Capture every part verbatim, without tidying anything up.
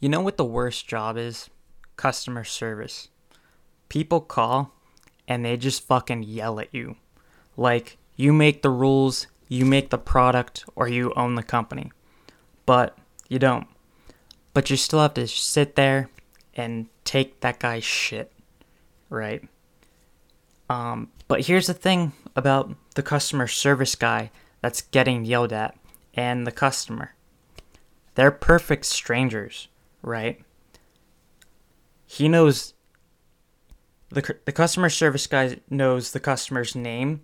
You know what the worst job is? Customer service. People call and they just fucking yell at you. Like, you make the rules, you make the product, or you own the company. But you don't. But you still have to sit there and take that guy's shit, right? Um, but here's the thing about the customer service guy that's getting yelled at and the customer. They're perfect strangers. Right? He knows, the the customer service guy knows the customer's name,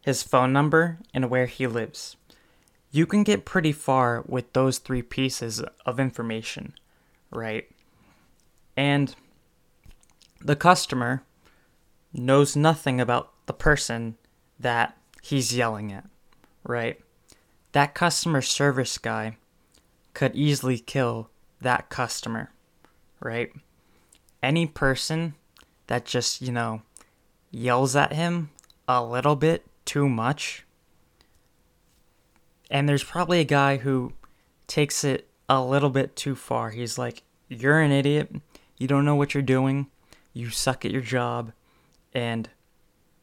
his phone number, and where he lives. You can get pretty far with those three pieces of information, right? And the customer knows nothing about the person that he's yelling at, right? That customer service guy could easily kill that customer, right? Any person that just, you know, yells at him a little bit too much. And there's probably a guy who takes it a little bit too far. He's like, you're an idiot. You don't know what you're doing. You suck at your job. And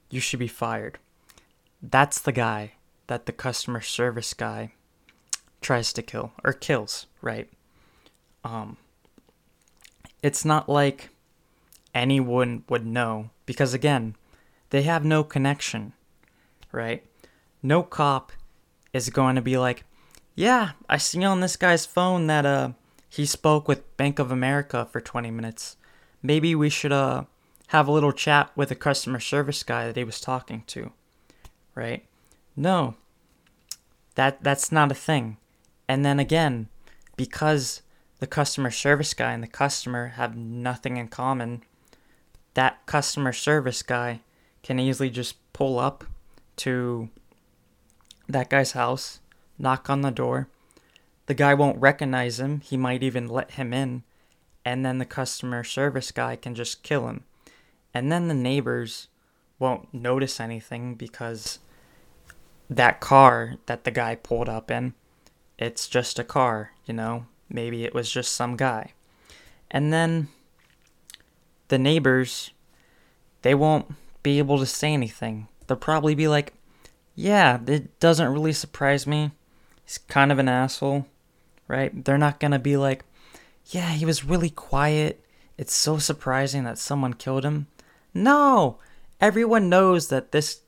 you should be fired. That's the guy that the customer service guy tries to kill or kills, right? Um, it's not like anyone would know because, again, they have no connection, right? No cop is going to be like, yeah, I see on this guy's phone that uh he spoke with Bank of America for twenty minutes. Maybe we should uh have a little chat with the customer service guy that he was talking to, right? No, that that's not a thing. And then again, because the customer service guy and the customer have nothing in common, that customer service guy can easily just pull up to that guy's house, knock on the door. The guy won't recognize him. He might even let him in. And then the customer service guy can just kill him. And then the neighbors won't notice anything because that car that the guy pulled up in, it's just a car, you know? Maybe it was just some guy. And then the neighbors, they won't be able to say anything. They'll probably be like, yeah, it doesn't really surprise me. He's kind of an asshole, right? They're not going to be like, yeah, he was really quiet. It's so surprising that someone killed him. No, everyone knows that this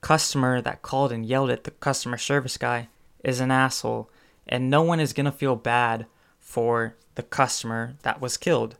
customer that called and yelled at the customer service guy is an asshole. And no one is going to feel bad for the customer that was killed.